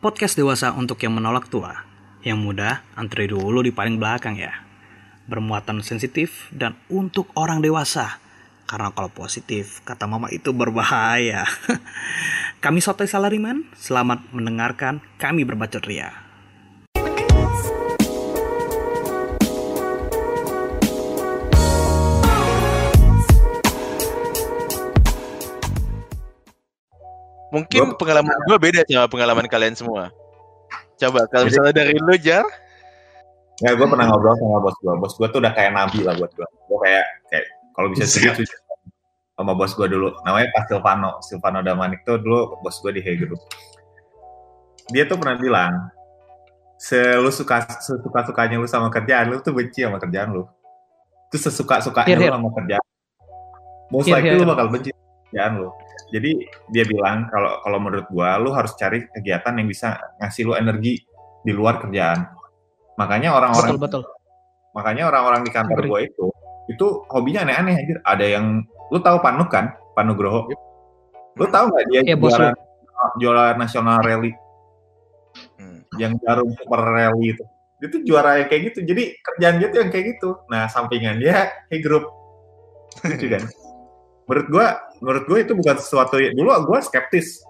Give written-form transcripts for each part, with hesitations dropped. Podcast dewasa untuk yang menolak tua. Yang muda, antri dulu di paling belakang ya. Bermuatan sensitif dan untuk orang dewasa. Karena kalau positif, kata mama itu berbahaya. Kami Sotay Salariman, selamat mendengarkan Kami Berbacot Ria. Mungkin pengalaman gue beda sama pengalaman kalian semua. Coba kalau misalnya dari lu, Jar. Ya, gue pernah ngobrol sama bos gue. Bos gue tuh udah kayak nabi lah buat gue. Gue kayak kalau bisa cerita sama bos gue dulu. Namanya Pak Silvano Damanik tuh dulu bos gue di Hay Group. Dia tuh pernah bilang, "Lu suka-sukanya lu sama kerjaan lu tuh benci sama kerjaan lu. Terus sesuka-sukanya lu sama kerjaan. Most likely lu bakal benci kerjaan lu." Jadi dia bilang kalau menurut gua lu harus cari kegiatan yang bisa ngasih lu energi di luar kerjaan. Makanya orang-orang di kantor gua itu hobinya aneh-aneh anjir. Ada yang lu tahu Panu kan? Panu Groho. Lu tahu enggak dia juara nasional rally? Yang jarum super rally itu. Dia tuh juara yang kayak gitu. Jadi kerjaan dia tuh yang kayak gitu. Nah, sampingan dia Hay Group. Gitu kan. Menurut gue itu bukan sesuatu. Dulu gue skeptis.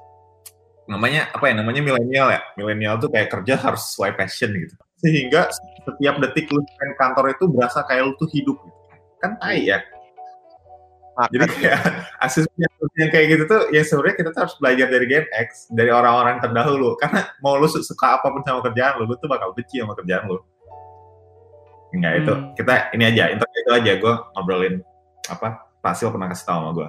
Namanya milenial ya. Milenial tuh kayak kerja harus sesuai passion gitu. Sehingga setiap detik lu spend kantor itu berasa kayak lu tuh hidup gitu. Kan tai ya. Jadi kayak asisnya yang kayak gitu tuh ya sebenarnya kita tuh harus belajar dari Gen X, dari orang-orang terdahulu. Karena mau lu suka apapun sama kerjaan lu tuh bakal benci sama kerjaan lu. Enggak itu. Kita ini aja, itu aja gue ngobrolin apa? Pasil pernah kasih tahu sama gue.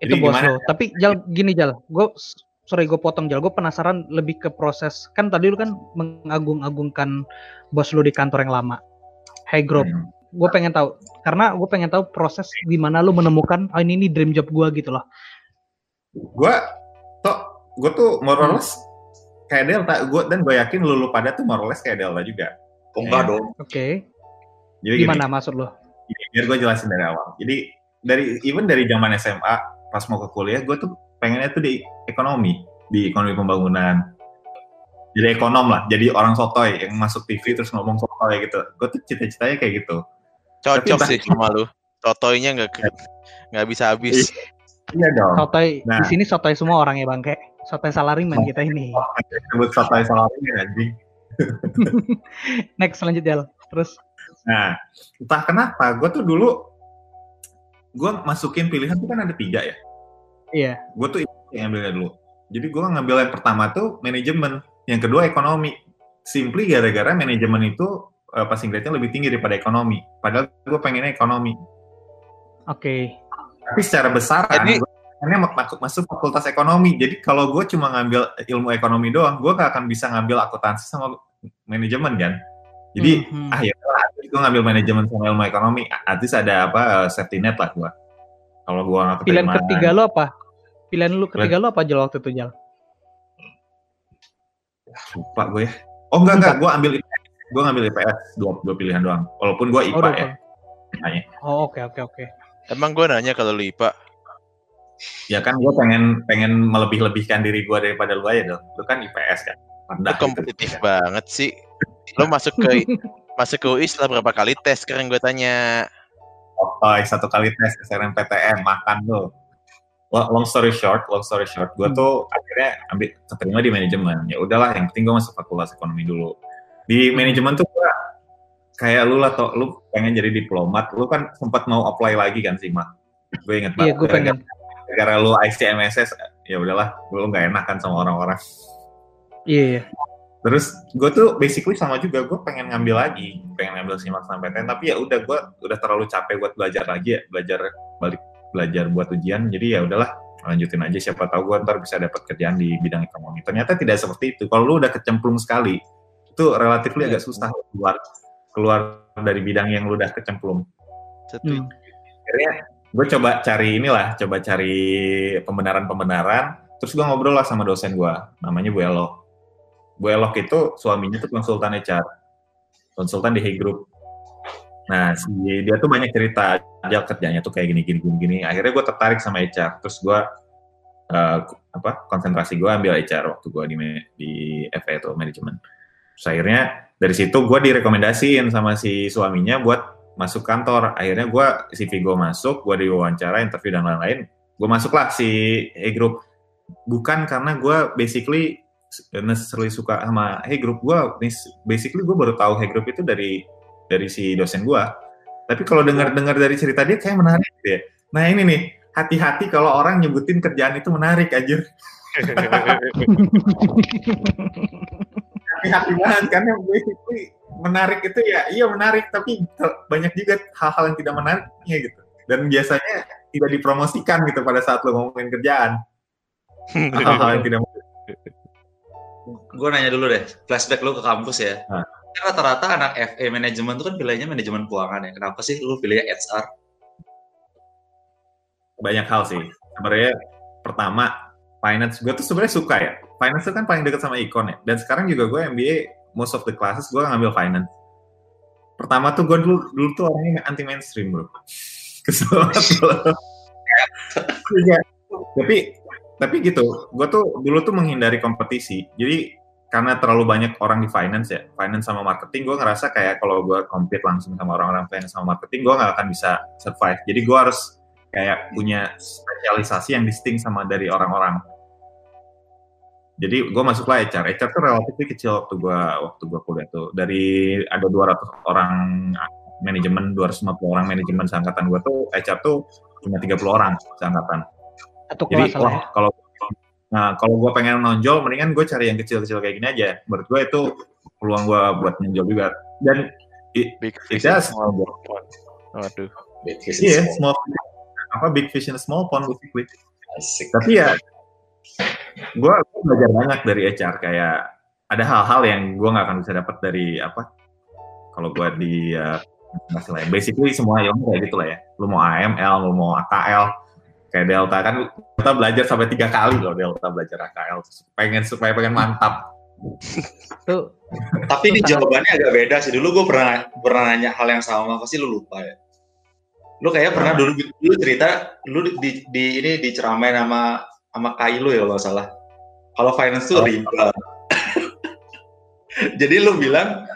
Itu bos lo. Tapi Jal, gue potong Jal. Gue penasaran lebih ke proses. Kan tadi lu kan mengagung-agungkan bos lu di kantor yang lama, Hay Group. Gue pengen tahu. Karena gue pengen tahu proses di mana lu menemukan ini dream job gue gitu loh. Gue tuh more or less kayak Delta. Gue yakin lu pada tuh more or less kayak Delta juga. Enggak dong. Oke. Jadi gimana maksud lu? Biar gue jelasin dari awal. Jadi dari zaman SMA pas mau ke kuliah, gue tuh pengennya tuh di ekonomi pembangunan. Jadi ekonom lah, jadi orang sotoy yang masuk TV terus ngomong sotoy gitu. Gue tuh cita-citanya kayak gitu. Cocok sih sama lu. Sotoynya nggak bisa habis. Iya dong. Sotoy. Nah, di sini sotoy semua orang ya bang, kayak Sotay Salariman kita ini. Sebut Sotay Salariman aja. Next lanjut ya. Terus. Nah, entah kenapa, gue tuh dulu gue masukin pilihan tuh kan ada 3 ya. Iya. Gue tuh yang ambilnya dulu. Jadi gue ngambil yang pertama tuh manajemen, yang kedua ekonomi. Simply gara-gara manajemen itu passing grade-nya lebih tinggi daripada ekonomi. Padahal gue pengennya ekonomi. Oke. Tapi secara besar gue masuk fakultas ekonomi. Jadi kalau gue cuma ngambil ilmu ekonomi doang, gue gak akan bisa ngambil akuntansi sama manajemen kan. Jadi akhirnya gue ngambil manajemen sama ilmu ekonomi, artis ada safety net lah gue. Kalau gue nggak keterima. Pilihan lu ketiga lo apa aja waktu itu Jal? Lupa gue ya. Oh enggak, gue ngambil IPS, dua pilihan doang. Walaupun gue IPA ya. Nanya. Oh oke. Emang gue nanya kalau lu IPA? Ya kan gue pengen melebih-lebihkan diri gue daripada lu aja dong. Lu kan IPS kan. Rendah. Lu kompetitif gitu, banget sih. Lo masuk ke UI setelah berapa kali tes? Sekarang gue tanya. Oh, 1 kali tes SNMPTN, makan lo. Long story short, gue tuh akhirnya ambil keterima di manajemen. Ya udahlah, yang penting gue masuk fakultas ekonomi dulu. Di manajemen tuh gue kayak lu pengen jadi diplomat, lu kan sempat mau apply lagi kan SIMAK. Gue inget banget. Iya, gue pengen. Karena lu ICMSS, ya udahlah, lu nggak enak kan sama orang-orang. Iya. Terus gue tuh basically sama juga, gue pengen ngambil SIMAK sampai SNMPTN, tapi ya udah gue udah terlalu capek buat belajar lagi ya, belajar buat ujian, jadi ya udahlah lanjutin aja, siapa tahu gue ntar bisa dapat kerjaan di bidang ekonomi. Ternyata tidak seperti itu. Kalau lu udah kecemplung sekali, itu relatif agak susah keluar dari bidang yang lu udah kecemplung. Akhirnya gue coba cari pembenaran, terus gue ngobrol lah sama dosen gue, namanya Bu Elo. Bu Elok itu suaminya tuh konsultan HR, konsultan di Hay Group. Nah, dia tuh banyak cerita aja kerjanya tuh kayak gini. Akhirnya gue tertarik sama HR, terus gue apa konsentrasi gue ambil HR waktu gue di FA itu manajemen. Terus akhirnya dari situ gue direkomendasiin sama si suaminya buat masuk kantor. Akhirnya gue CV gue masuk, gue diwawancara, interview dan lain-lain. Gue masuklah si Hay Group. Bukan karena gue basically necessarily suka sama Hay Group. Gue baru tahu Hay Group itu dari si dosen gue. Tapi kalau dengar dari cerita dia kayak menarik ya. Nah ini nih, hati-hati kalau orang nyebutin kerjaan itu menarik, anjir. Hati-hati banget, karena menarik itu ya, iya menarik, tapi banyak juga hal-hal yang tidak menariknya gitu. Dan biasanya tidak dipromosikan gitu pada saat lo ngomongin kerjaan. Hal-hal yang tidak menarik. Gue nanya dulu deh, flashback lo ke kampus ya. Nah. Rata-rata anak FA manajemen itu kan pilihnya manajemen keuangan ya. Kenapa sih lo pilihnya HR? Banyak hal sih. Sebenarnya pertama, finance gue tuh sebenarnya suka ya. Finance tuh kan paling dekat sama ikon ya. Dan sekarang juga gue MBA, most of the classes gue ngambil finance. Pertama tuh gue dulu tuh orangnya anti mainstream bro. Kesel. Tapi gitu, gue tuh dulu tuh menghindari kompetisi. Jadi karena terlalu banyak orang di finance ya. Finance sama marketing gue ngerasa kayak kalau gue compete langsung sama orang-orang finance sama marketing gue nggak akan bisa survive. Jadi gue harus kayak punya spesialisasi yang distinct sama dari orang-orang. Jadi gue masuklah HR tuh relatif kecil waktu gue kuliah tuh. Dari ada 200 orang manajemen, 250 orang manajemen seangkatan gue tuh, HR tuh cuma 30 orang seangkatan. Jadi wah, kalau gue pengen nonjol, mendingan gue cari yang kecil-kecil kayak gini aja. Menurut gue itu peluang gue buat nonjol juga. Dan kita semua. Waduh. Iya, semua. Big fish in a small pond basically. Asik. Tapi ya gue belajar banyak dari HR, kayak ada hal-hal yang gue nggak akan bisa dapat dari kalau gue di masih lain. Basically semua ilmu kayak gitulah ya. Lu mau AML, lu mau AKL, kayak Delta kan kita belajar sampai 3 kali loh Delta belajar AKL. Supaya pengen mantap. Tuh. Tapi ini jawabannya agak beda sih. Dulu gue pernah nanya hal yang sama, pasti lu lupa ya. Lu kayak pernah dulu cerita lu di ini diceramain sama Kai lu ya kalau salah. Kalau finance tuh riba. Jadi lu bilang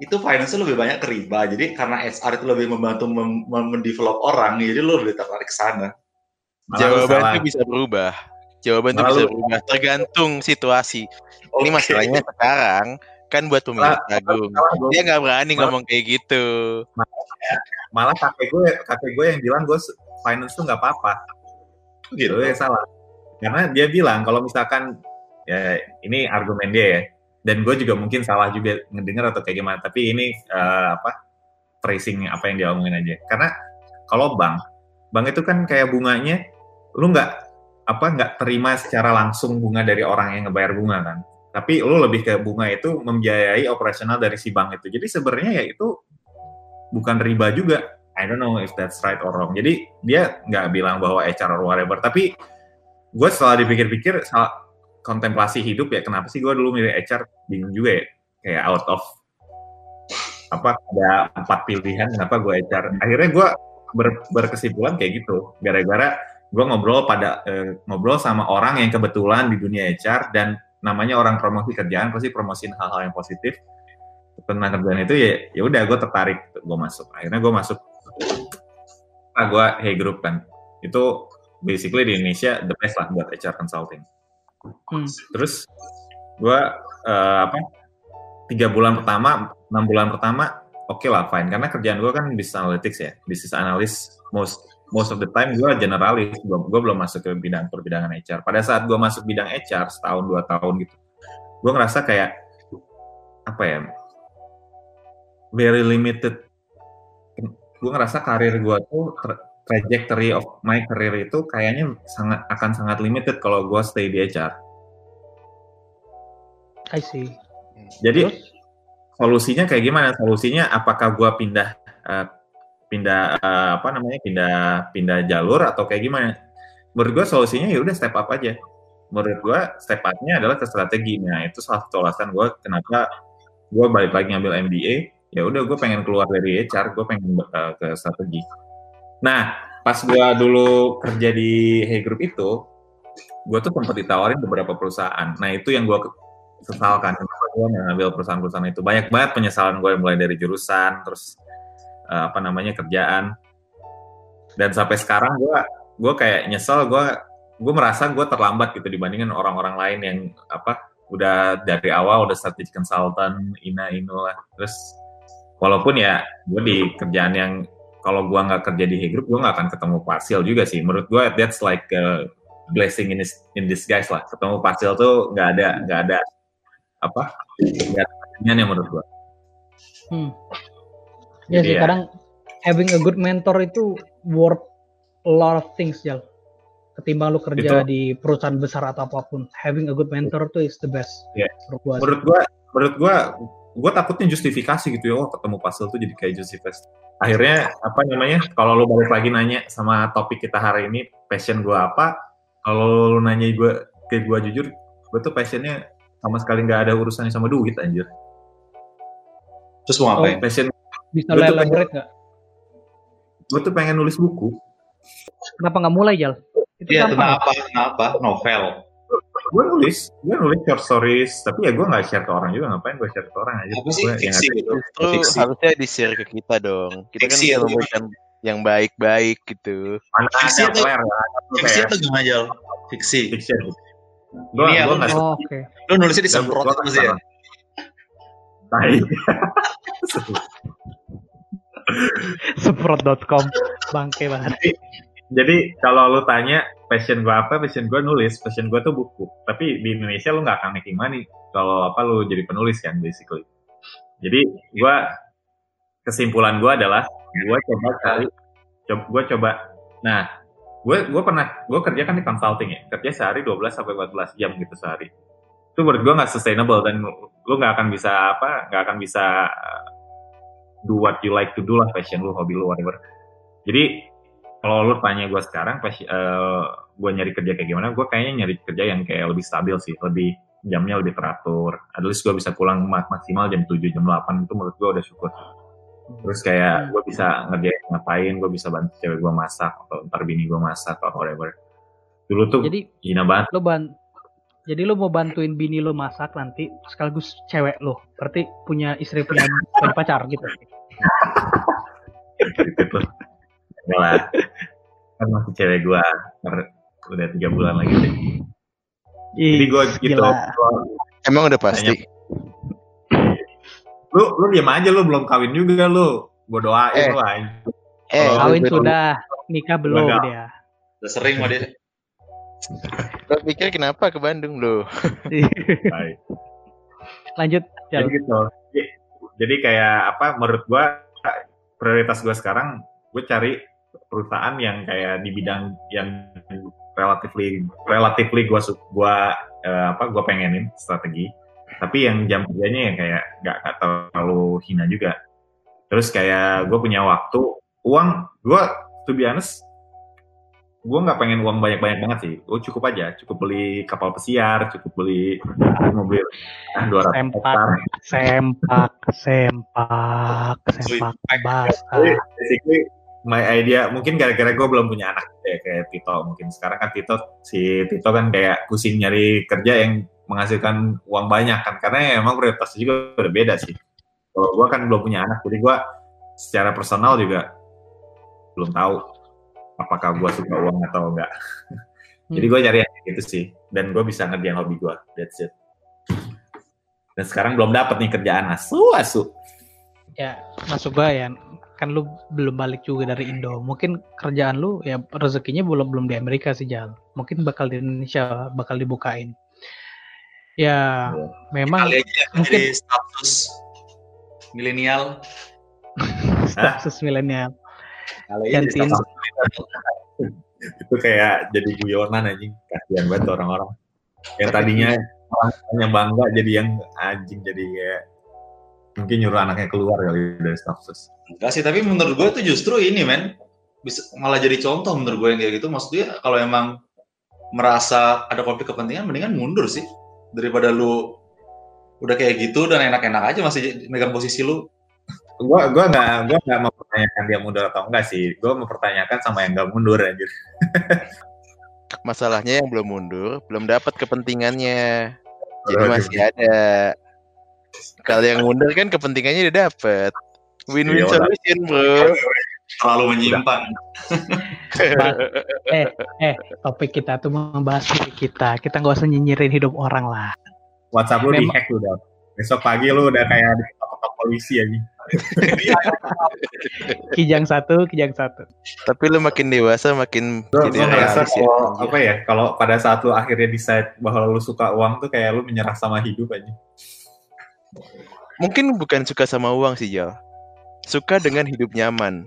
itu finance tuh lebih banyak ke riba. Jadi karena SR itu lebih membantu mendevelop orang, jadi lu lebih tertarik ke sana. Jawabannya bisa berubah. Tergantung situasi. Okay. Ini masalahnya sekarang kan buat pemilik agung. Dia nggak berani ngomong kayak gitu. Malah kakek gue yang bilang gue finance tuh nggak apa-apa. Gitu ya salah. Karena dia bilang kalau misalkan ya ini argumen dia ya. Dan gue juga mungkin salah juga ngedengar atau kayak gimana. Tapi ini tracing apa yang dia omongin aja. Karena kalau bank itu kan kayak bunganya, lu nggak terima secara langsung bunga dari orang yang ngebayar bunga kan. Tapi lu lebih ke bunga itu membiayai operasional dari si bank itu. Jadi sebenarnya ya itu bukan riba juga. I don't know if that's right or wrong. Jadi dia nggak bilang bahwa HR or whatever. Tapi gue setelah dipikir-pikir, kontemplasi hidup ya, kenapa sih gue dulu milih HR, bingung juga ya. Kayak out of ada 4 pilihan, kenapa gue HR. Akhirnya gue berkesimpulan kayak gitu. Gara-gara gue ngobrol sama orang yang kebetulan di dunia HR, dan namanya orang promosi kerjaan pasti promosiin hal-hal yang positif tentang kerjaan itu ya udah gue tertarik, gue masuk. Akhirnya gue masuk gue Hay Group kan, itu basically di Indonesia the best lah buat HR consulting. Terus gue 6 bulan pertama oke lah fine, karena kerjaan gue kan business analytics ya, business analyst most of the time gue generalis, gue belum masuk ke bidang perbidangan HR. Pada saat gue masuk bidang HR setahun 2 tahun gitu, gue ngerasa kayak very limited. Gue ngerasa karir gue tuh trajectory of my career itu kayaknya akan sangat limited kalau gue stay di HR. I see. Jadi solusinya kayak gimana? Solusinya apakah gue pindah jalur atau kayak gimana? Menurut gue solusinya ya udah step up aja. Menurut gue step up-nya adalah ke strategi. Nah itu salah satu alasan gue kenapa gue balik lagi ngambil MBA. Ya udah gue pengen keluar dari HR, gue pengen ke strategi. Nah pas gue dulu kerja di Hay Group itu, gue tuh sempat ditawarin beberapa perusahaan. Nah itu yang gue sesalkan, kenapa gue ngambil perusahaan-perusahaan itu. Banyak banget penyesalan gue, mulai dari jurusan, terus kerjaan. Dan sampai sekarang gue kayak nyesel, gue merasa gue terlambat gitu dibandingkan orang-orang lain yang udah dari awal udah strategic consultant, inilah. Terus walaupun ya gue di kerjaan yang kalau gue nggak kerja di Hay Group, gue nggak akan ketemu Parsil juga sih. Menurut gue that's like a blessing in disguise lah. Ketemu Parsil tuh nggak ada yang menurut gue. Ya sih, kadang having a good mentor itu worth a lot of things, Jal. Ketimbang lu kerja di perusahaan besar atau apapun, having a good mentor tuh is the best. Yeah. Menurut gue, gue takutnya justifikasi gitu ya, ketemu Parsil tuh jadi kayak justifikasi. Akhirnya kalau lo balik lagi nanya sama topik kita hari ini, passion gue apa, kalau lo nanya gue jujur, gue tuh passionnya sama sekali gak ada urusannya sama duit, anjir. Terus mau ngapain? Passion, bisa lo elaborate gak? Gue tuh pengen nulis buku. Kenapa gak mulai, Jal? Iya, kenapa? Novel. Gue nulis short stories, tapi ya gue nggak share ke orang juga, ngapain gue share ke orang aja. Tapi fiksi gitu. Itu harusnya di share ke kita dong. Kita fiksi kan memberikan yang baik-baik gitu. Fiksi atau gimana aja? Fiksi. Iya, oke. Lo nulisnya di Sepurot terus ya? Baik. Sepurot.com bangke banget. Jadi kalau lu tanya passion gue apa, passion gue nulis, passion gue tuh buku. Tapi di Indonesia lu gak akan making money kalau lu jadi penulis kan basically. Jadi gue, kesimpulan gue adalah gue coba. Nah, gue kerja kan di consulting ya, kerja sehari 12-14 jam gitu sehari. Itu menurut gue gak sustainable dan lu gak akan bisa do what you like to do lah, passion lu, hobi lu, whatever. Jadi kalau lu tanya gue sekarang, gue nyari kerja kayak gimana, gue kayaknya nyari kerja yang kayak lebih stabil sih, lebih jamnya lebih teratur. At least gue bisa pulang maksimal jam 7, jam 8, itu menurut gue udah syukur. Terus kayak gue bisa ngerjain ngapain, gue bisa bantu cewek gue masak, atau ntar bini gue masak, atau whatever. Dulu tuh gina banget. Jadi lu mau bantuin bini lu masak nanti, sekaligus cewek lu. Berarti punya istri, punya pacar gitu. Gitu. Enggak lah, kan masih cewek gue udah 3 bulan lagi deh. Jadi gue gitu. Emang udah pasti? Lu diam aja, lu belum kawin juga lu. Gue doain lu aja. Kawin sudah, nikah belum dia. Udah sering mau dia. Gue pikir kenapa ke Bandung lu. Lanjut. Jadi gitu. Jadi kayak menurut gue prioritas gue sekarang, gue cari perusahaan yang kayak di bidang yang relatively gue pengenin strategi, tapi yang jam kerjanya yang kayak nggak terlalu hina juga. Terus kayak gue punya waktu, uang gue to be honest, gue nggak pengen uang banyak banget sih. Gue cukup aja, cukup beli kapal pesiar, cukup beli mobil 200 hektar. Sempak basah. Basically my idea, mungkin gara-gara gue belum punya anak kayak Tito mungkin. Sekarang kan si Tito kan kayak pusing nyari kerja yang menghasilkan uang banyak kan, karena emang prioritasnya juga berbeda sih. Kalau gue kan belum punya anak, jadi gue secara personal juga belum tahu apakah gue suka uang atau enggak. Jadi gue cari yang gitu sih, dan gue bisa ngerjain hobi gue, that's it. Dan sekarang belum dapat nih kerjaan asu. Ya masuk bayan, kan lu belum balik juga dari Indo, mungkin kerjaan lu ya rezekinya belum di Amerika sih, Jal. Mungkin bakal di Indonesia, bakal dibukain. Ya memang mungkin status milenial. Status milenial. Itu kayak jadi guyonan anjing, kasihan banget orang-orang yang tadinya yang bangga jadi yang anjing, jadi kayak mungkin nyuruh anaknya keluar kali dari status. Enggak sih, tapi menurut gue itu justru ini men, malah jadi contoh menurut gue yang kayak gitu. Maksudnya kalau emang merasa ada konflik kepentingan, mendingan mundur sih daripada lu udah kayak gitu dan enak-enak aja masih megang posisi lu. Gue nggak mempertanyakan dia mundur atau enggak sih, gue mempertanyakan sama yang nggak mundur anjir. Masalahnya yang belum mundur, belum dapat kepentingannya. Jadi masih ada. Kalau yang mundur kan kepentingannya udah dapat. Win-win solution, bro. Terlalu menyimpan. Topik kita tuh membahas diri kita. Kita nggak usah nyinyirin hidup orang lah. WhatsApp lu di-hack udah. Besok pagi lu udah kayak di kotak polisi ya nih. Kijang satu. Tapi lu makin dewasa makin lu ngerasa kalau ya. Apa ya? Kalau pada saat lu akhirnya decide bahwa lu suka uang tuh kayak lu menyerah sama hidup aja. Mungkin bukan suka sama uang sih, Jal. Suka dengan hidup nyaman.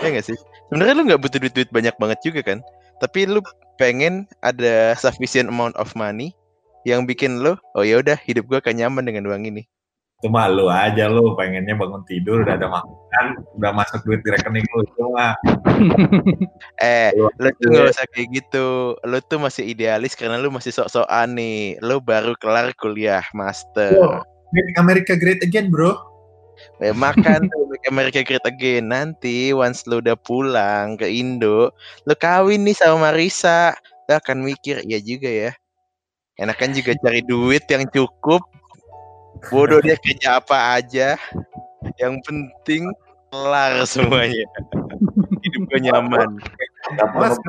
Ya nggak sih? Sebenarnya lu nggak butuh duit-duit banyak banget juga kan? Tapi lu pengen ada sufficient amount of money yang bikin lu, oh ya udah hidup gua akan nyaman dengan uang ini. Cuma lu aja lu pengennya bangun tidur udah ada makan, udah masuk duit di rekening lu cuma. Lu tuh nggak usah kayak gitu. Lu tuh masih idealis karena lu masih sok-sokan nih. Lu baru kelar kuliah master. Oh, make America great again, bro. Makan tuh Make America Great Again. Nanti once lu udah pulang ke Indo, lu kawin nih sama Marissa, lu akan mikir, iya juga ya, enakan juga cari duit yang cukup. Bodoh dia kerja apa aja, yang penting kelar semuanya. Hidup gue nyaman. Mas,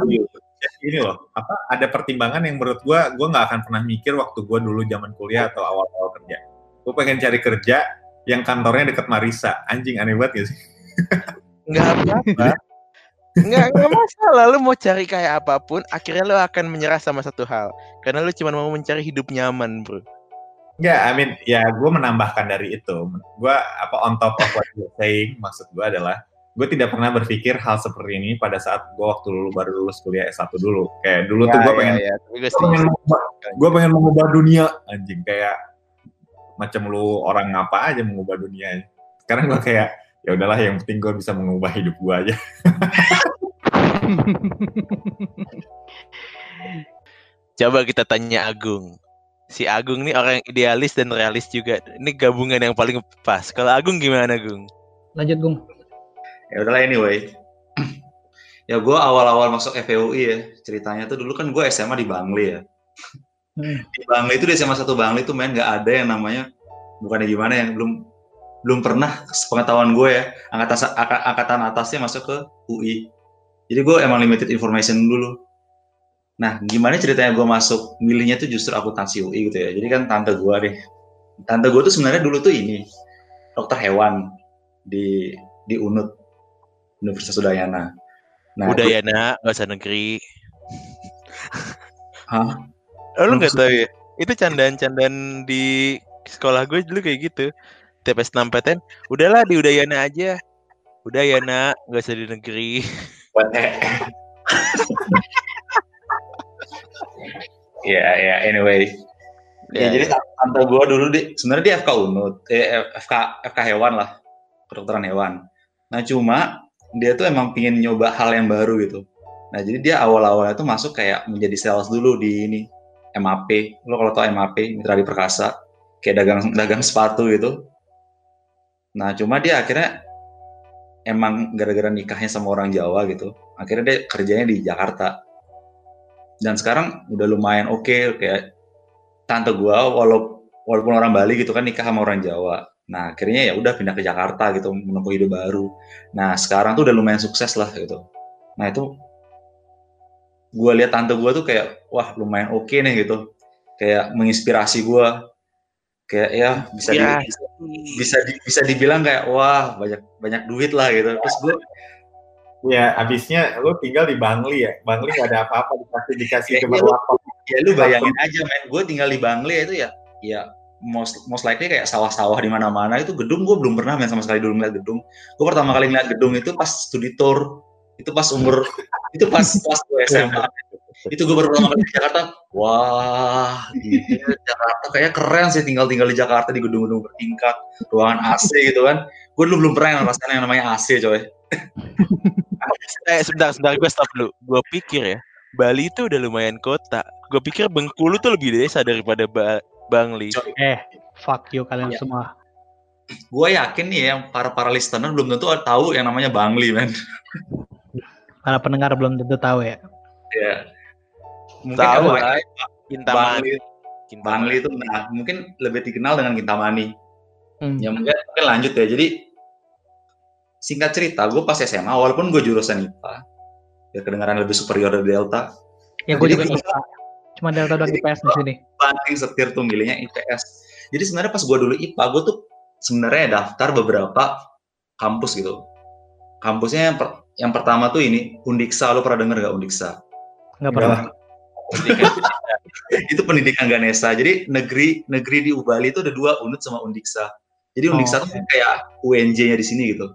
ini loh, apa ada pertimbangan yang menurut gue nggak akan pernah mikir waktu gue dulu zaman kuliah atau awal-awal kerja. Gue pengen cari kerja yang kantornya dekat Marissa. Anjing, aneh banget ya sih. Enggak apa-apa. Enggak masalah. Lu mau cari kayak apapun, akhirnya lu akan menyerah sama satu hal. Karena lu cuma mau mencari hidup nyaman, bro. Enggak, I mean, ya gue menambahkan dari itu. Gue apa on top of what you're saying, maksud gue adalah, gue tidak pernah berpikir hal seperti ini pada saat gue waktu dulu baru lulus kuliah S1 dulu. Kayak dulu ya, tuh gue pengen, gue pengen mengubah dunia. Anjing, kayak macam lu orang apa aja mengubah dunia. Sekarang gue kayak ya udahlah yang penting gue bisa mengubah hidup gue aja. Coba kita tanya Agung. Si Agung nih orang yang idealis dan realis juga. Ini gabungan yang paling pas. Kalau Agung gimana, Gung? Lanjut, Gung. Ya udahlah anyway. Ya gue awal-awal masuk FEUI ya. Ceritanya tuh dulu kan gue SMA di Bangli ya. Di Bangli itu di SMA 1 Bangli itu main nggak ada yang namanya bukannya gimana yang belum pernah sepengetahuan gue ya angkatan atasnya masuk ke UI. Jadi gue emang limited information dulu. Nah gimana ceritanya gue masuk milihnya tuh justru akuntansi UI gitu ya. Jadi kan tante gue tuh sebenarnya dulu tuh ini dokter hewan di Unud Universitas Udayana. Nah, Udayana bahasa negeri. Hah? Oh, lu nggak tahu ya? Itu candaan-candaan di sekolah gue dulu kayak gitu. Tiap SNMPTN, udahlah di Udayana aja. Udayana, nggak usah di negeri. Ya, anyway. Yeah. Ya, jadi tante gue dulu sebenarnya di FK Unud, FK hewan lah, kedokteran hewan. Nah cuma dia tuh emang pingin nyoba hal yang baru gitu. Nah jadi dia awal-awalnya tuh masuk kayak menjadi sales dulu di ini. MAP, lo kalau tau MAP, Mitra Adi Perkasa, kayak dagang sepatu gitu. Nah cuma dia akhirnya emang gara-gara nikahnya sama orang Jawa gitu, akhirnya dia kerjanya di Jakarta. Dan sekarang udah lumayan oke, kayak tante gue walaupun orang Bali gitu kan nikah sama orang Jawa. Nah akhirnya ya udah pindah ke Jakarta gitu, menempuh hidup baru. Nah sekarang tuh udah lumayan sukses lah gitu. Nah itu gue lihat tante gue tuh kayak wah lumayan oke nih gitu, kayak menginspirasi gue, kayak ya bisa dibilang kayak wah banyak duit lah gitu. Terus gue ya abisnya lu tinggal di Bangli ya, Bangli gak ada apa-apa dikasih ke berapa ya lu bayangin aja men, gue tinggal di Bangli itu ya most likely kayak sawah-sawah di mana-mana. Itu gedung gue belum pernah men sama sekali dulu ngeliat gedung. Gue pertama kali ngeliat gedung itu pas studi tour. Itu pas umur itu pas gue SMA. Itu gue baru pertama kali ke Jakarta. Wah, gitu. Jakarta kayaknya keren sih tinggal di Jakarta di gedung-gedung bertingkat, ruangan AC gitu kan. Gue dulu belum pernah ngerasain yang namanya AC, coy. Sebentar gue stop dulu. Gue pikir ya, Bali itu udah lumayan kota. Gue pikir Bengkulu tuh lebih desa daripada Bangli. Fuck you kalian semua. Gue yakin nih ya, yang para listener belum tentu tahu yang namanya Bangli, men. Para pendengar belum tentu tahu ya. Ya. mungkin tahu lah Kintamani. Bangli itu nah, mungkin lebih dikenal dengan Kintamani. Ya mungkin lanjut ya. Jadi singkat cerita, gue pas SMA, walaupun gue jurusan IPA, ya kedengaran lebih superior dari Delta. Ya gue juga IPA. Cuma Delta doang IPS di sini. Banting setir tunggilnya IPS. Jadi sebenarnya pas gue dulu IPA, gue tuh sebenarnya daftar beberapa kampus gitu. Kampusnya yang pertama tuh ini Undiksha, lo pernah denger gak Undiksha? Gak pernah. Itu pendidikan Ganesha. Jadi negeri di Ubali itu ada dua, Unud sama Undiksha. Jadi Undiksha tuh kayak UNJ-nya di sini gitu.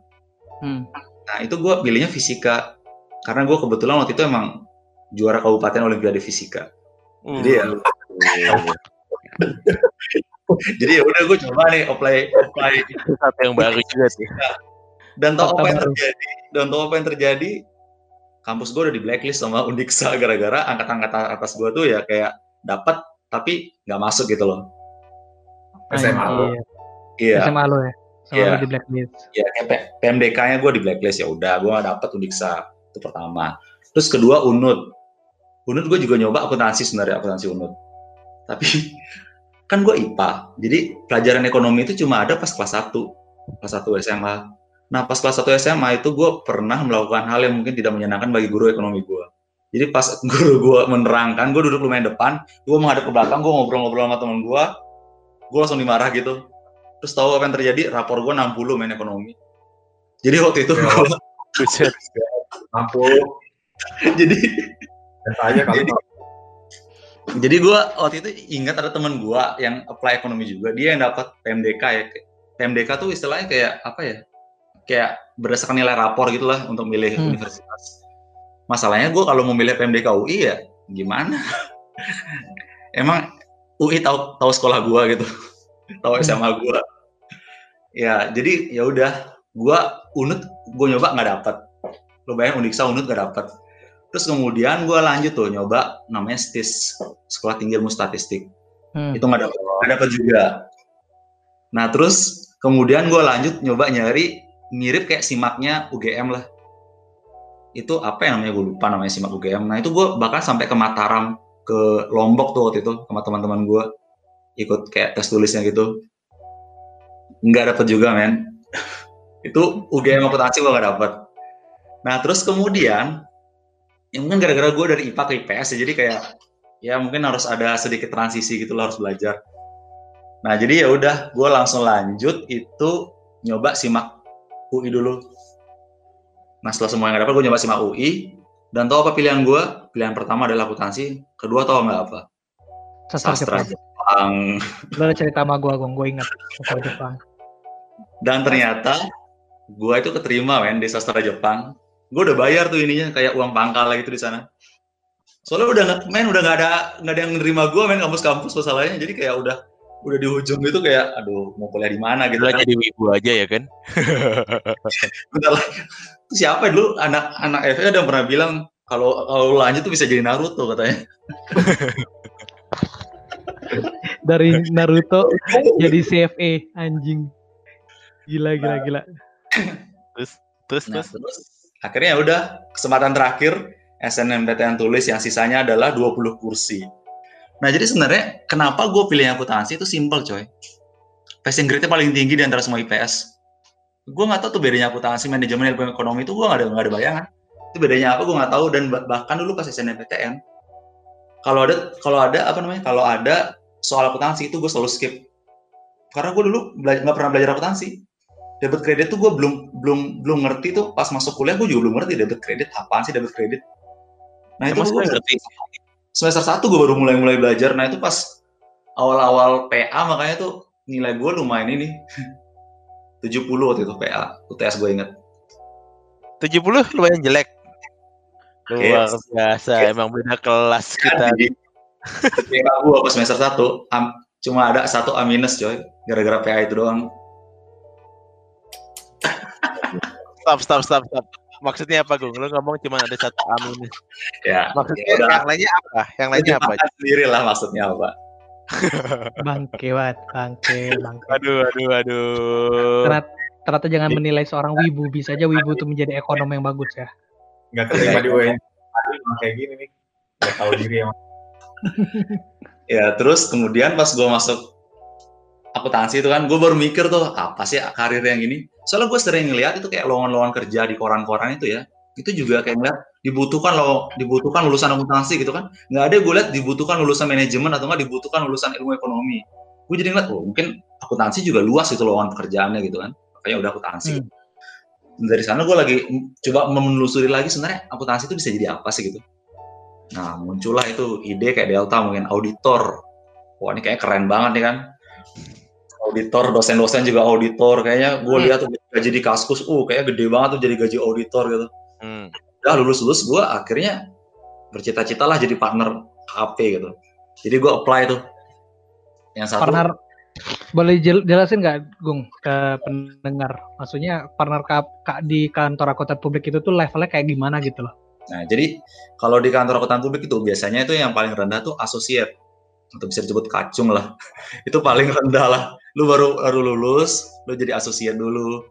Nah itu gue pilihnya fisika karena gue kebetulan waktu itu emang juara kabupaten olimpiade fisika. Jadi ya. Jadi ya udah gue coba nih apply satu yang baru juga sih. Dan tau apa yang terjadi, kampus gue udah di blacklist sama Undiksha gara-gara angkatan-angkatan atas gue tuh ya kayak dapat tapi nggak masuk gitu loh. SMA lo ya. Iya. Di blacklist. Iya, PMDK-nya gue di blacklist, ya udah gue nggak dapat Undiksha itu pertama. Terus kedua Unud. Unud gue juga nyoba akuntansi Unud. Tapi kan gue IPA, jadi pelajaran ekonomi itu cuma ada pas kelas 1 SMA. Nah pas kelas 1 SMA itu gue pernah melakukan hal yang mungkin tidak menyenangkan bagi guru ekonomi gue. Jadi pas guru gue menerangkan, gue duduk lumayan depan, gue menghadap ke belakang, gue ngobrol-ngobrol sama temen gue langsung dimarah gitu. Terus tahu apa yang terjadi, rapor gue 60 main ekonomi. Jadi waktu itu gue 60. Jadi gue waktu itu ingat ada temen gue yang apply ekonomi juga, dia yang dapat PMDK ya. PMDK tuh istilahnya kayak apa ya? Kayak berdasarkan nilai rapor gitulah untuk milih universitas. Masalahnya gue kalau mau milih PMDK UI ya gimana? Emang UI tahu sekolah gue gitu, tahu SMA gue. Ya jadi ya udah, gue Unud gue nyoba nggak dapet. Lo bayangin Undiksha Unud nggak dapet. Terus kemudian gue lanjut tuh nyoba namanya STIS, Sekolah Tinggi Ilmu Statistik. Itu nggak dapet juga. Nah terus kemudian gue lanjut nyoba nyari mirip kayak SIMAK-nya UGM lah. Itu apa yang namanya, gue lupa namanya SIMAK UGM. Nah itu gue bahkan sampai ke Mataram, ke Lombok tuh waktu itu sama teman-teman gue ikut kayak tes tulisnya gitu. Nggak dapet juga men. Itu UGM akuntansi gue nggak dapet. Nah terus kemudian ya mungkin gara-gara gue dari IPA ke IPS ya, jadi kayak ya mungkin harus ada sedikit transisi gitu loh, harus belajar. Nah jadi ya udah gue langsung lanjut itu nyoba SIMAK UI dulu. Nah setelah semua yang gak dapet, gue nyoba SIMAK UI. Dan tau apa pilihan gue? Pilihan pertama adalah akuntansi. Kedua tau gak apa? Sastra Jepang. Lo udah cerita sama gue, Gong. Gue ingat sastra Jepang. Dan ternyata gue itu keterima men di sastra Jepang. Gue udah bayar tuh ininya, kayak uang pangkal gitu di sana. Soalnya udah gak ada yang nerima gue men, kampus-kampus masalahnya. Jadi kayak udah di ujung itu kayak aduh mau kuliah di mana gitu. Kan jadi wibu aja ya kan. Bentar lah. Siapa dulu anak FE udah pernah bilang kalau lanjut tuh bisa jadi Naruto katanya. Dari Naruto jadi CFA anjing. Gila. Terus akhirnya udah kesempatan terakhir SNMPTN tulis yang sisanya adalah 20 kursi. Nah jadi sebenarnya kenapa gue pilih akuntansi itu simple coy. Passing grade-nya paling tinggi di antara semua IPS. Gue nggak tahu tuh bedanya akuntansi, manajemen, ilmu ekonomi itu gue nggak ada bayangan. Itu bedanya apa gue nggak tahu, dan bahkan dulu pas SNMPTN kalau ada soal akuntansi itu gue selalu skip. Karena gue dulu nggak pernah belajar akuntansi. Debit kredit tuh gue belum ngerti tuh pas masuk kuliah gue juga belum ngerti debit kredit apaan sih debit kredit. Nah itu gue ngerti. Semester 1 gue baru mulai belajar. Nah itu pas awal-awal PA, makanya tuh nilai gue lumayan ini 70 waktu itu PA UTS gue inget 70 lumayan jelek. Luar biasa emang beda kelas kita. PA gue pas semester 1 cuma ada 1 A minus coy, gara-gara PA itu doang. Stop. Maksudnya apa, Gung? Lo ngomong cuma ada 1 A minus. Ya. Maksudnya ya yang lainnya apa? Yang lainnya apa? Sendiri lah maksudnya apa? Bangke. Aduh. Ternyata jangan menilai seorang wibu. Bisa aja wibu itu menjadi ekonom yang bagus ya. Enggak terima di UGM. Kayak gini nih. Enggak tahu diri emang. Ya terus kemudian pas gue masuk akuntansi itu kan, gue baru mikir tuh apa sih karir yang ini. Soalnya gue sering ngeliat itu kayak lowongan-lowongan kerja di koran-koran itu ya, itu juga kayak ngeliat dibutuhkan lulusan akuntansi gitu kan. Nggak ada gue liat dibutuhkan lulusan manajemen atau nggak dibutuhkan lulusan ilmu ekonomi. Gue jadi ngeliat, oh mungkin akuntansi juga luas itu lowongan pekerjaannya gitu kan, makanya udah akuntansi. Dari sana gue lagi coba menelusuri lagi sebenarnya akuntansi itu bisa jadi apa sih gitu. Nah muncullah itu ide kayak Delta mungkin auditor. Wah ini kayaknya keren banget nih kan, auditor, dosen-dosen juga auditor, kayaknya gue lihat tuh gaji di Kaskus, kayaknya gede banget tuh jadi gaji auditor gitu. Udah lulus gue akhirnya bercita-cita lah jadi partner KAP gitu. Jadi gue apply tuh. Yang satu. Partner, boleh jelasin nggak, Gung, ke pendengar? Maksudnya partner KAP di kantor akuntan publik itu tuh levelnya kayak gimana gitu loh? Nah jadi kalau di kantor akuntan publik itu biasanya itu yang paling rendah tuh associate, atau bisa disebut kacung lah. Itu paling rendah lah. Lu baru lulus, lu jadi asosiat dulu.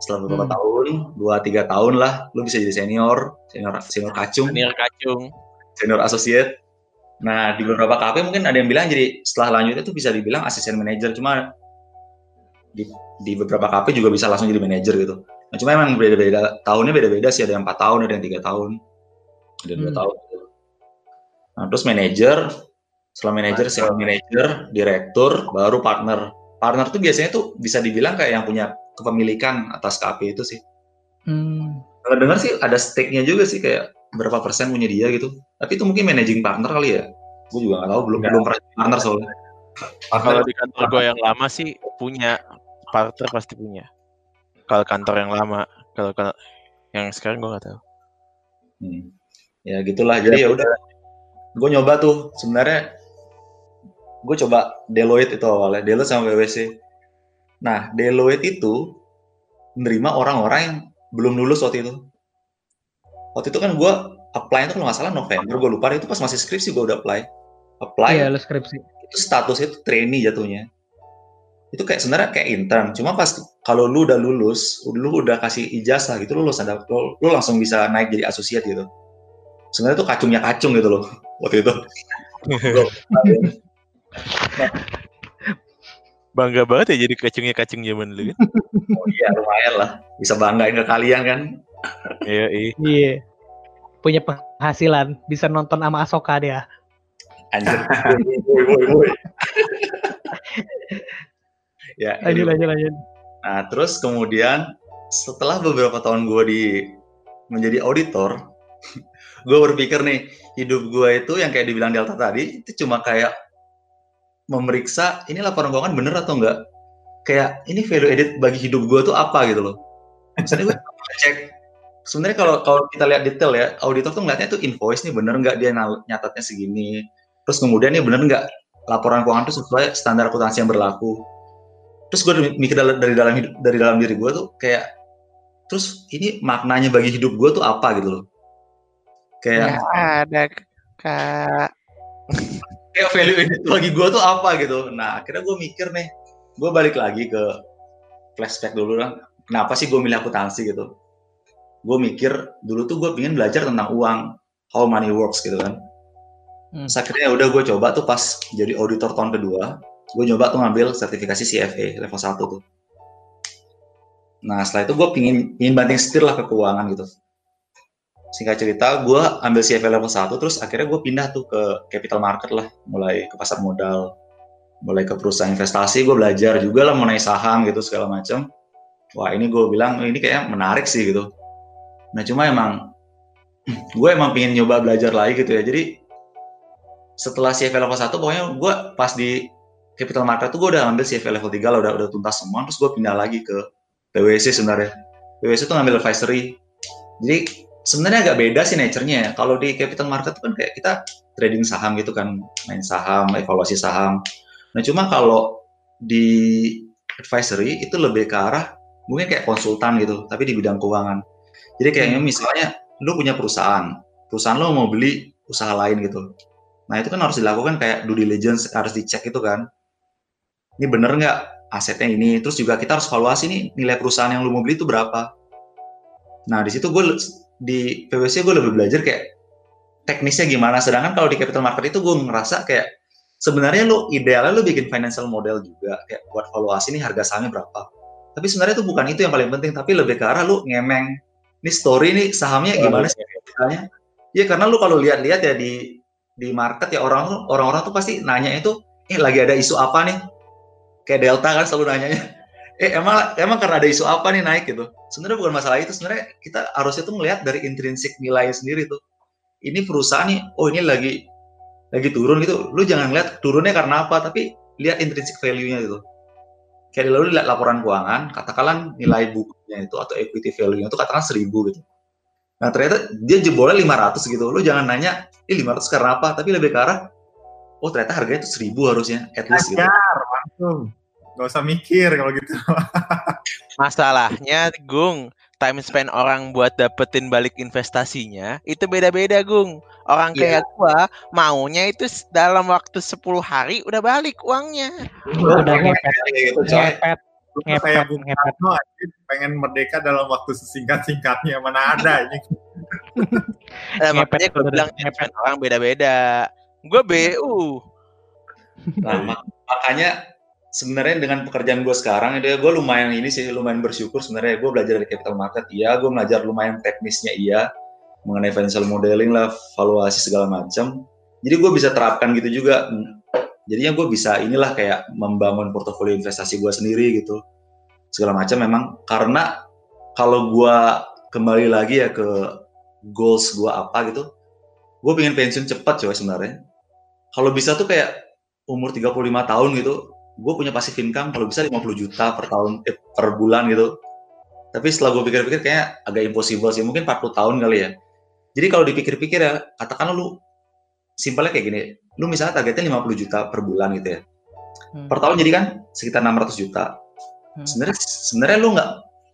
Setelah beberapa tahun, 2-3 tahun lah, lu bisa jadi senior kacung. Senior asosiat. Nah, di beberapa KP mungkin ada yang bilang jadi setelah lanjut itu bisa dibilang asisten manager, cuma di beberapa KP juga bisa langsung jadi manager gitu. Nah, cuma emang beda-beda, tahunnya beda-beda sih, ada yang 4 tahun, ada yang 3 tahun, ada yang 2 tahun. Nah, terus manager, setelah manager, senior manager, direktur, baru partner. Partner tuh biasanya tuh bisa dibilang kayak yang punya kepemilikan atas KP itu sih. Kalau dengar sih ada stake-nya juga sih, kayak berapa persen punya dia gitu. Tapi itu mungkin managing partner kali ya. Gue juga nggak tahu, belum pernah partner soalnya. Kalau di kantor gue yang lama sih punya partner, pasti punya. Kalau kantor yang lama, kalau yang sekarang gue nggak tahu. Ya gitulah. Jadi ya udah, gue nyoba tuh sebenarnya. Gue coba Deloitte itu awalnya, Deloitte sama PwC. Nah, Deloitte itu menerima orang-orang yang belum lulus waktu itu. Waktu itu kan gue apply itu kalau nggak salah November, gue lupa, itu pas masih skripsi gue udah apply. Iya, lu skripsi. Itu statusnya itu trainee jatuhnya. Itu kayak sebenarnya kayak intern, cuma pas kalau lu udah lulus, lu udah kasih ijazah gitu, lu langsung bisa naik jadi associate gitu. Sebenarnya itu kacungnya kacung gitu loh waktu itu. Nah. Bangga banget ya jadi kacungnya zaman dulu kan? Oh iya lumayan lah, bisa banggain ke kalian kan? Iya. Punya penghasilan, bisa nonton sama Asoka dia. Anjir. Woi. Ya. Lanjut. Nah terus kemudian setelah beberapa tahun gue menjadi auditor, gue berpikir nih hidup gue itu yang kayak dibilang Delta tadi itu cuma kayak memeriksa ini laporan keuangan bener atau enggak, kayak ini value added bagi hidup gue tuh apa gitu loh. Misalnya gue cek sebenarnya kalau kita lihat detail ya, auditor tuh ngeliatnya tuh invoice nih bener nggak dia nyatatnya segini, terus kemudian ini bener nggak laporan keuangan tuh sesuai standar akuntansi yang berlaku. Terus gue mikir dari dalam diri gue tuh kayak, terus ini maknanya bagi hidup gue tuh apa gitu loh, kayak ada kak kayak value edit bagi gue tuh apa gitu. Nah akhirnya gue mikir nih, gue balik lagi ke flashback dulu lah, kenapa sih gue milih akuntansi gitu. Gue mikir dulu tuh gue pengen belajar tentang uang, how money works gitu kan. Akhirnya udah gue coba tuh pas jadi auditor tahun kedua, gue coba tuh ngambil sertifikasi CFA level 1 tuh. Nah setelah itu gue pengen banting setir lah ke keuangan gitu. Singkat cerita, gue ambil CFA level 1, terus akhirnya gue pindah tuh ke capital market lah, mulai ke pasar modal, mulai ke perusahaan investasi, gue belajar juga lah mengenai saham gitu segala macam. Wah ini gue bilang, ini kayaknya menarik sih gitu. Nah cuma emang, gue emang pengen nyoba belajar lagi gitu ya, jadi setelah CFA level 1, pokoknya gue pas di capital market tuh gue udah ambil CFA level 3 lah, udah tuntas semua, terus gue pindah lagi ke PwC sebenarnya. PwC tuh ngambil advisory, jadi sebenarnya agak beda sih nature-nya ya. Kalau di capital market kan kayak kita trading saham gitu kan, main saham, evaluasi saham. Nah cuma kalau di advisory itu lebih ke arah mungkin kayak konsultan gitu, tapi di bidang keuangan. Jadi kayaknya misalnya lu punya perusahaan lu mau beli usaha lain gitu. Nah itu kan harus dilakukan kayak due diligence, harus dicek gitu kan. Ini bener nggak asetnya ini? Terus juga kita harus valuasi nih nilai perusahaan yang lu mau beli itu berapa. Nah di situ gue di PwC gue lebih belajar kayak teknisnya gimana. Sedangkan kalau di capital market itu gue ngerasa kayak sebenarnya lo idealnya lo bikin financial model juga kayak buat valuasi nih harga sahamnya berapa. Tapi sebenarnya itu bukan itu yang paling penting, tapi lebih ke arah lo ngemeng nih story nih sahamnya gimana sih misalnya. Ya karena lu kalau lihat-lihat ya di market ya orang-orang tuh pasti nanya itu lagi ada isu apa nih? Kayak Delta kan selalu nanyanya. Emang karena ada isu apa nih naik gitu. Sebenarnya bukan masalah itu, sebenarnya kita harusnya tuh melihat dari intrinsik nilai sendiri tuh. Ini perusahaan nih, oh ini lagi turun gitu. Lu jangan lihat turunnya karena apa, tapi lihat intrinsik value-nya gitu. Kayak lalu lihat laporan keuangan, katakanlah nilai bukunya itu atau equity value-nya itu katakan 1.000 gitu. Nah ternyata dia jebolnya 500 gitu, lo jangan nanya, 500 karena apa, tapi lebih ke arah, oh ternyata harganya itu 1.000 harusnya, at least gitu. Langsung, gak usah mikir kalau gitu. Masalahnya, Gung, time span orang buat dapetin balik investasinya, itu beda-beda, Gung. Orang kayak gua, maunya itu dalam waktu 10 hari udah balik uangnya. Udah ngepet. Saya Bung Karno pengen merdeka dalam waktu sesingkat-singkatnya, mana ada ini. Makanya gue bilang ngepet orang beda-beda. Gue BU. Nah, makanya sebenarnya dengan pekerjaan gue sekarang itu ya gue lumayan bersyukur sebenarnya. Gue belajar dari capital market, gue belajar lumayan teknisnya, mengenai financial modeling lah, valuasi segala macam. Jadi gue bisa terapkan gitu juga. Jadinya gue bisa kayak membangun portofolio investasi gue sendiri gitu segala macam. Memang karena kalau gue kembali lagi ya ke goals gue apa gitu, gue pengen pensiun cepat coy sebenarnya. Kalau bisa tuh kayak umur 35 tahun gitu, gue punya passive income kalau bisa 50 juta per tahun per bulan gitu. Tapi setelah gue pikir-pikir kayaknya agak impossible sih, mungkin 40 tahun kali ya. Jadi kalau dipikir-pikir ya katakanlah lu simpelnya kayak gini, lu misalnya targetnya 50 juta per bulan gitu ya, per tahun jadi kan sekitar 600 juta. Sebenarnya lu nggak,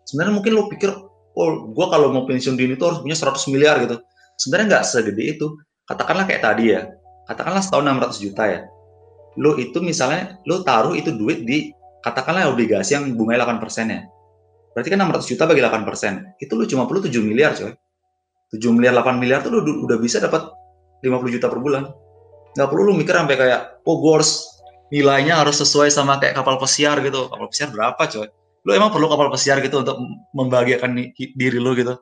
sebenarnya mungkin lu pikir, oh gue kalau mau pensiun dini itu harus punya 100 miliar gitu. Sebenarnya nggak segede itu. Katakanlah kayak tadi ya, katakanlah setahun 600 juta ya. Lu itu misalnya, lu taruh itu duit di katakanlah obligasi yang bunganya 8% ya. Berarti kan 600 juta bagi 8%, itu lu cuma perlu 7 miliar coy. 7 miliar 8 miliar tuh lu udah bisa dapat 50 juta per bulan. Nggak perlu lu mikir sampai kayak, oh gue harus nilainya harus sesuai sama kayak kapal pesiar gitu. Kapal pesiar berapa coy? Lu emang perlu kapal pesiar gitu untuk membahagiakan diri lu gitu?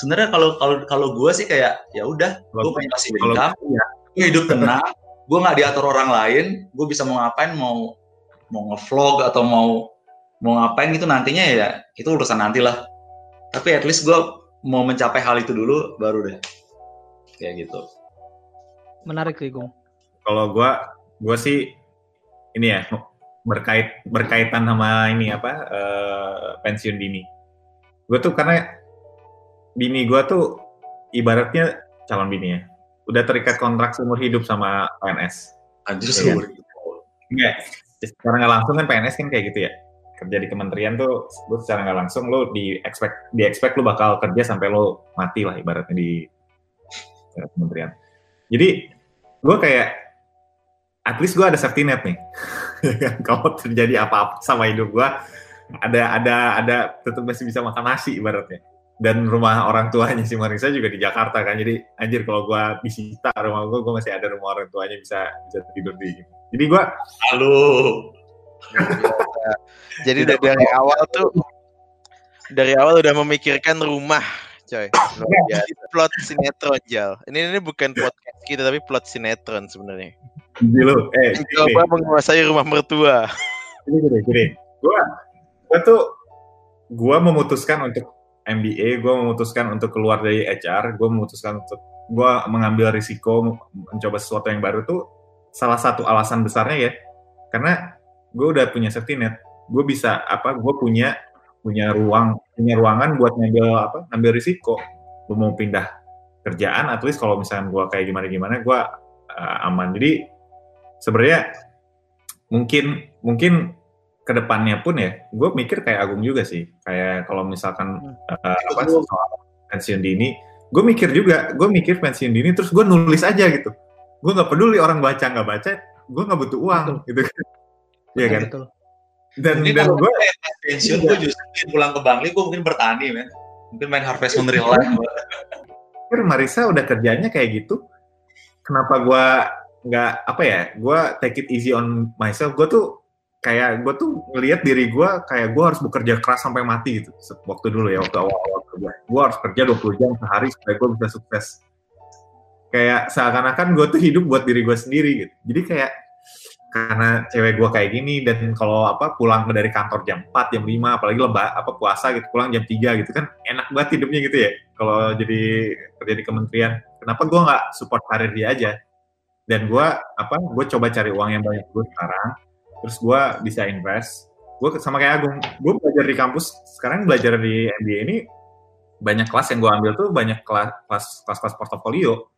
Sebenarnya kalau gue sih kayak ya udah, gue punya kasih income, gue hidup tenang, gue nggak diatur orang lain, gue bisa mau ngapain, mau ngevlog atau mau ngapain gitu nantinya ya itu urusan nantilah. Tapi at least gue mau mencapai hal itu dulu baru deh kayak gitu. Menarik sih, Gung. Kalau gue sih ini ya berkaitan sama ini pensiun dini. Gue tuh karena bini gue tuh ibaratnya calon bini ya, udah terikat kontrak seumur hidup sama PNS. Anjir seumur hidup. Enggak, secara nggak langsung kan PNS kan kayak gitu ya. Kerja di kementerian tuh lu secara nggak langsung lu di expect lu bakal kerja sampai lu mati lah ibaratnya di kementerian. Jadi gue kayak, at least gue ada safety net nih. Kalau terjadi apa-apa sama hidup gue, ada tetap masih bisa makan nasi ibaratnya. Dan rumah orang tuanya si Marissa juga di Jakarta kan. Jadi anjir kalau gue disita rumah gue masih ada rumah orang tuanya bisa tidur di. Jadi gue, halo. Jadi dari awal udah memikirkan rumah. Coy, plot sinetron Jal. Ini bukan podcast kita tapi plot sinetron sebenarnya. Dulu, coba menguasai rumah mertua. Gini. Gua memutuskan untuk MBA, gua memutuskan untuk keluar dari HR, gua memutuskan untuk gua mengambil risiko mencoba sesuatu yang baru tuh salah satu alasan besarnya ya. Karena gua udah punya safety net. Gua bisa gua punya ruangan buat ngambil risiko. Gue mau pindah kerjaan, at least kalau misalkan gue kayak gimana gue aman. Jadi sebenarnya mungkin kedepannya pun ya, gue mikir kayak Agung juga sih, kayak kalau misalkan pensiun dini, gue mikir pensiun dini, terus gue nulis aja gitu, gue nggak peduli orang baca, gue nggak butuh uang gitu, ya kan? Betul. Dan gue pensiun gue justru pulang ke Bangli, gue mungkin bertani, mungkin main Harvest Moon real life. Marissa udah kerjanya kayak gitu, kenapa gue nggak apa ya, gue take it easy on myself. Gue tuh kayak, gue tuh ngelihat diri gue kayak gue harus bekerja keras sampai mati gitu. Waktu dulu ya, waktu awal-awal kerja, gue harus kerja 20 jam sehari supaya gue bisa sukses. Kayak seakan-akan gue tuh hidup buat diri gue sendiri gitu. Jadi kayak karena cewek gue kayak gini, dan kalau apa pulang dari kantor jam 4, jam 5, apalagi puasa gitu, pulang jam 3 gitu kan enak banget hidupnya gitu ya. Kalau jadi kerja di kementerian, kenapa gue nggak support karir dia aja? Dan gue gue coba cari uang yang banyak dulu sekarang. Terus gue bisa invest. Gue sama kayak Agung, gue belajar di kampus, sekarang belajar di MBA ini, banyak kelas yang gue ambil tuh, banyak kelas portofolio.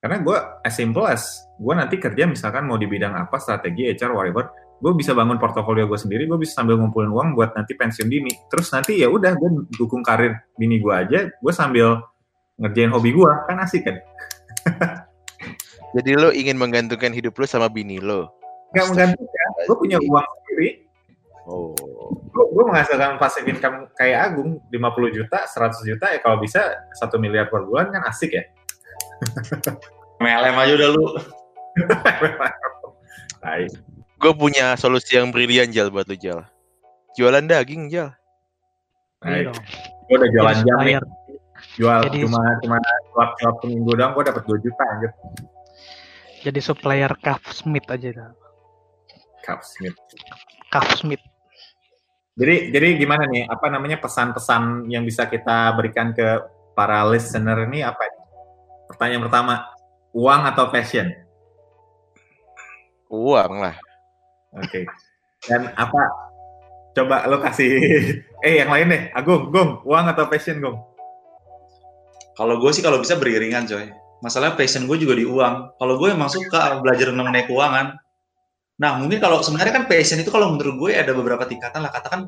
Karena gue as simple as, gue nanti kerja misalkan mau di bidang apa, strategi, HR, whatever, gue bisa bangun portofolio gue sendiri, gue bisa sambil ngumpulin uang buat nanti pensiun dini. Terus nanti ya udah, gue dukung karir bini gue aja, gue sambil ngerjain hobi gue, kan asik kan? Jadi lo ingin menggantungkan hidup lo sama bini lo? Gak menggantikan, gue punya uang sendiri. Oh. Gue menghasilkan passive income kayak Agung, 50 juta, 100 juta, ya kalau bisa 1 miliar per bulan kan asik ya. MLM aja udah lu. Gue punya solusi yang brilian, Jal, buat lu, Jal. Jualan daging, Jal. Gue udah jualan jam nih. Jual cuma tiap minggu doang, gue dapet 2 juta aja. Jadi supplier Kaf Smith aja dah. Kaf Smith. Jadi gimana nih? Apa namanya pesan-pesan yang bisa kita berikan ke para listener ini apa? Pertanyaan pertama, uang atau passion? Uang lah. Oke. Dan apa? Coba lo kasih. Yang lain deh. Agung, Gung, uang atau passion, Gung? Kalau gue sih kalau bisa beriringan, coy. Masalah passion gue juga di uang. Kalau gue emang suka belajar mengenai keuangan. Nah mungkin kalau sebenarnya kan passion itu kalau menurut gue ada beberapa tingkatan lah. Katakan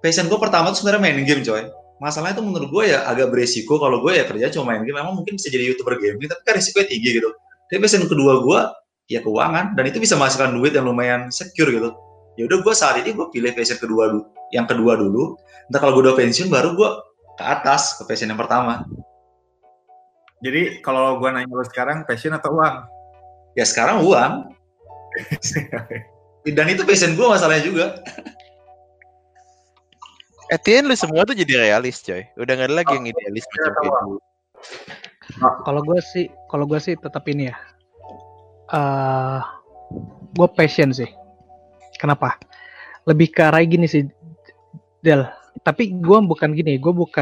passion gue pertama itu sebenarnya main game, coy. Masalahnya itu menurut gue ya agak beresiko. Kalau gue ya kerja cuma main game, emang mungkin bisa jadi YouTuber gaming, tapi kan resikonya tinggi gitu. Tapi passion kedua gue ya keuangan, dan itu bisa menghasilkan duit yang lumayan secure gitu. Ya udah, gue saat ini gue pilih passion kedua dulu. Yang kedua dulu. Ntar kalau gue udah pensiun baru gue ke atas ke passion yang pertama. Jadi kalau gue nanya lo sekarang, passion atau uang? Ya sekarang uang. Dan itu passion gue masalahnya juga. Etienne, lu semua tuh jadi realis, coy. Udah gak ada lagi yang idealis macam itu. Kalau gue sih tetap ini ya. Gue passion sih. Kenapa? Lebih ke arah gini sih, Del. Tapi gue bukan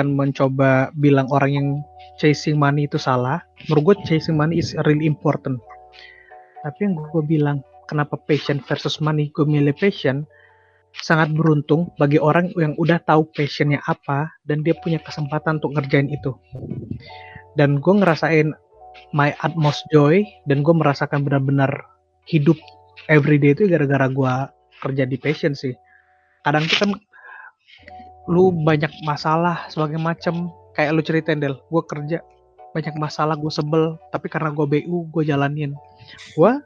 mencoba bilang orang yang chasing money itu salah. Menurut gue chasing money is really important. Tapi yang gue bilang, kenapa passion versus money? Gue milih passion. Sangat beruntung bagi orang yang udah tahu passionnya apa dan dia punya kesempatan untuk ngerjain itu. Dan gue ngerasain my utmost joy, dan gue merasakan benar-benar hidup everyday itu gara-gara gue kerja di passion sih. Kadang tuh kan lu banyak masalah sebagai macam. Kayak lu ceritain, Del, gue kerja banyak masalah, gue sebel, tapi karena gue BU, gue jalanin. Gue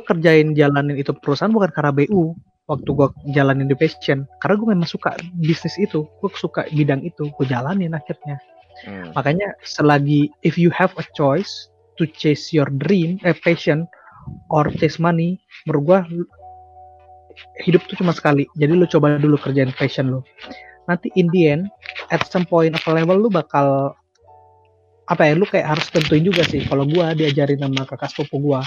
kerjain jalanin itu perusahaan bukan karena BU, waktu gue jalanin di passion, karena gue memang suka bisnis itu, gue suka bidang itu, gue jalanin akhirnya. Makanya selagi if you have a choice to chase your dream, passion, or chase money, menurut gue hidup tuh cuma sekali, jadi lu coba dulu kerjain passion lu. Nanti in the end, at some point atau level lu bakal lu kayak harus tentuin juga sih. Kalau gua diajarin sama kakak sepupu gua,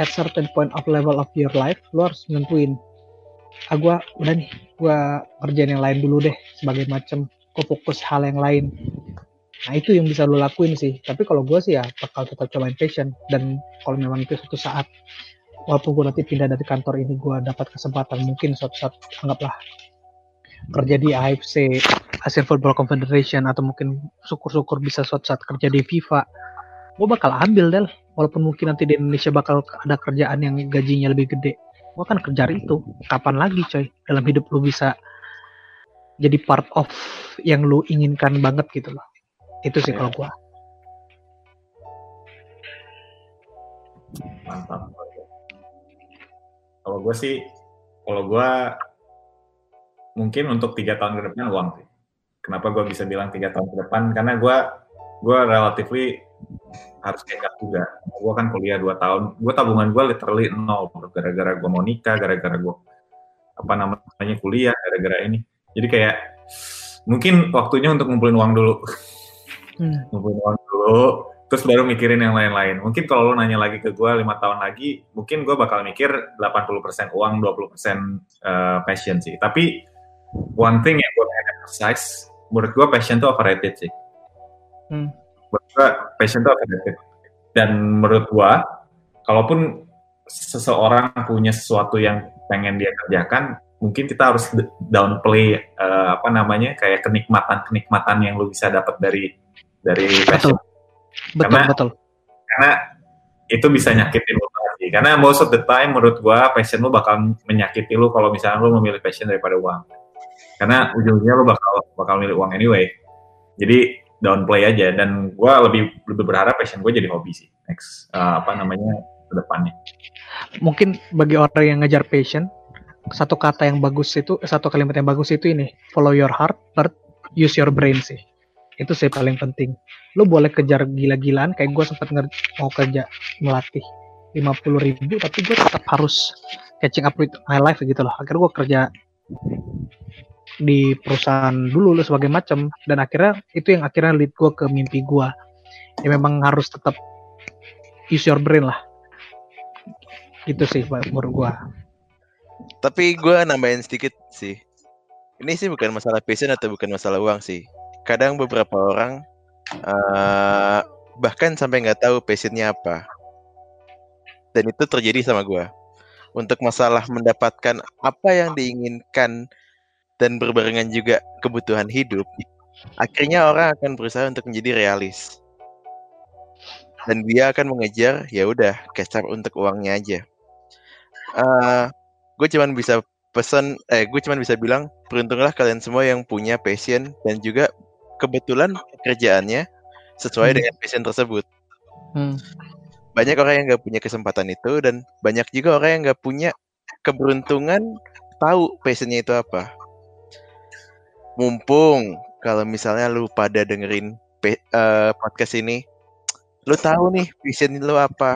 at certain point of level of your life, lu harus nentuin. Gua udah nih, gua kerjaan yang lain dulu deh, sebagai macam gua fokus hal yang lain. Nah itu yang bisa lu lakuin sih. Tapi kalau gua sih ya bakal tetap cobain passion, dan kalau memang itu suatu saat, walaupun gua nanti pindah dari kantor ini, gua dapat kesempatan mungkin suatu saat, anggaplah kerja di AFC, Asian Football Confederation, atau mungkin syukur-syukur bisa suatu saat kerja di FIFA, gue bakal ambil, Del. Walaupun mungkin nanti di Indonesia bakal ada kerjaan yang gajinya lebih gede, gue akan kerja itu. Kapan lagi, coy, dalam hidup lu bisa jadi part of yang lu inginkan banget gitu loh. Itu sih kalau gue. Mantap. Kalau gue mungkin untuk 3 tahun ke depan uang sih. Kenapa gue bisa bilang 3 tahun ke depan? Karena gue relatively harus kayak juga. Gue kan kuliah 2 tahun, gue tabungan gue literally 0, gara-gara gue mau nikah, gara-gara gue kuliah, gara-gara ini. Jadi kayak mungkin waktunya untuk ngumpulin uang dulu, ngumpulin uang dulu, terus baru mikirin yang lain-lain. Mungkin kalau lo nanya lagi ke gue 5 tahun lagi, mungkin gue bakal mikir 80% uang, 20% passion sih. Tapi one thing yang gue exercise, menurut gue passion tuh overrated sih. Menurut gue passion tuh overrated. Dan menurut gue, kalaupun seseorang punya sesuatu yang pengen dia kerjakan, mungkin kita harus downplay kayak kenikmatan yang lo bisa dapat dari passion. Karena itu bisa nyakitin lo lagi. Karena most of the time menurut gua passion lo bakal menyakiti lo kalau misalnya lo memilih passion daripada uang. Karena ujung-ujungnya lo bakal milih uang anyway. Jadi downplay aja. Dan gua lebih berharap passion gua jadi hobi sih. Next ke depannya. Mungkin bagi orang yang ngejar passion, satu kalimat yang bagus itu ini, follow your heart, but use your brain sih. Itu sih paling penting. Lo boleh kejar gila-gilaan, kayak gue sempat mau kerja melatih 50.000, tapi gue tetap harus catching up with my life gitu loh. Akhirnya gue kerja di perusahaan dulu sebagai macam, dan akhirnya itu yang akhirnya lead gue ke mimpi gue. Ya memang harus tetap use your brain lah. Gitu sih menurut gue. Tapi gue nambahin sedikit sih. Ini sih bukan masalah passion atau bukan masalah uang sih. Kadang beberapa orang bahkan sampai nggak tahu passionnya apa, dan itu terjadi sama gue. Untuk masalah mendapatkan apa yang diinginkan dan berbarengan juga kebutuhan hidup, akhirnya orang akan berusaha untuk menjadi realis, dan dia akan mengejar ya udah catch up untuk uangnya aja. Gue cuman bisa bilang beruntunglah kalian semua yang punya passion dan juga kebetulan pekerjaannya sesuai dengan passion tersebut. Banyak orang yang gak punya kesempatan itu, dan banyak juga orang yang gak punya keberuntungan tahu passionnya itu apa. Mumpung kalau misalnya lu pada dengerin podcast ini, lu tahu nih passion lu apa,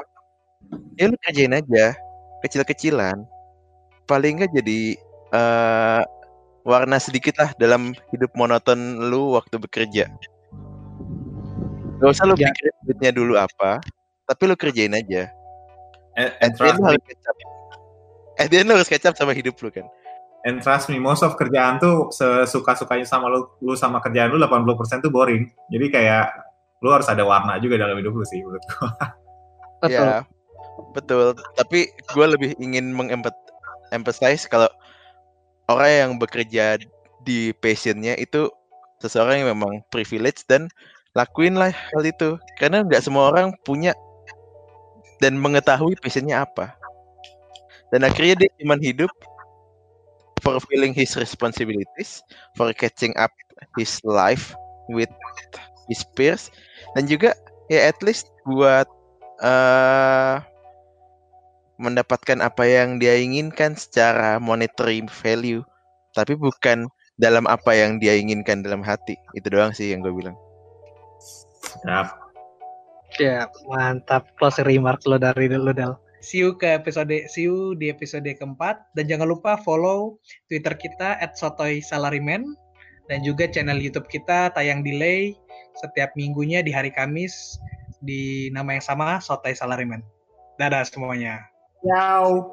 ya lu kerjain aja kecil-kecilan, paling gak jadi warna sedikit lah dalam hidup monoton lu waktu bekerja. Gak usah lu pikirin duitnya dulu apa, tapi lu kerjain aja. Lu harus catch up sama hidup lu kan. And trust me, most of kerjaan tuh sesuka-sukanya sama lu sama kerjaan lu 80% tuh boring. Jadi kayak lu harus ada warna juga dalam hidup lu sih menurut gua. Betul. Betul, tapi gua lebih ingin emphasize kalau orang yang bekerja di passionnya itu seseorang yang memang privilege, dan lakuinlah hal itu, karena nggak semua orang punya dan mengetahui passionnya apa, dan akhirnya dia cuma hidup fulfilling his responsibilities, for catching up his life with his peers, dan juga ya at least buat mendapatkan apa yang dia inginkan secara monetary value, tapi bukan dalam apa yang dia inginkan dalam hati. Itu doang sih yang gue bilang. Ya, mantap. Close remark lo dari dulu, Del. See you di episode keempat, dan jangan lupa follow Twitter kita @sotoysalariman, dan juga channel YouTube kita Tayang Delay setiap minggunya di hari Kamis di nama yang sama, Sotay Salariman. Dadah semuanya. Wow.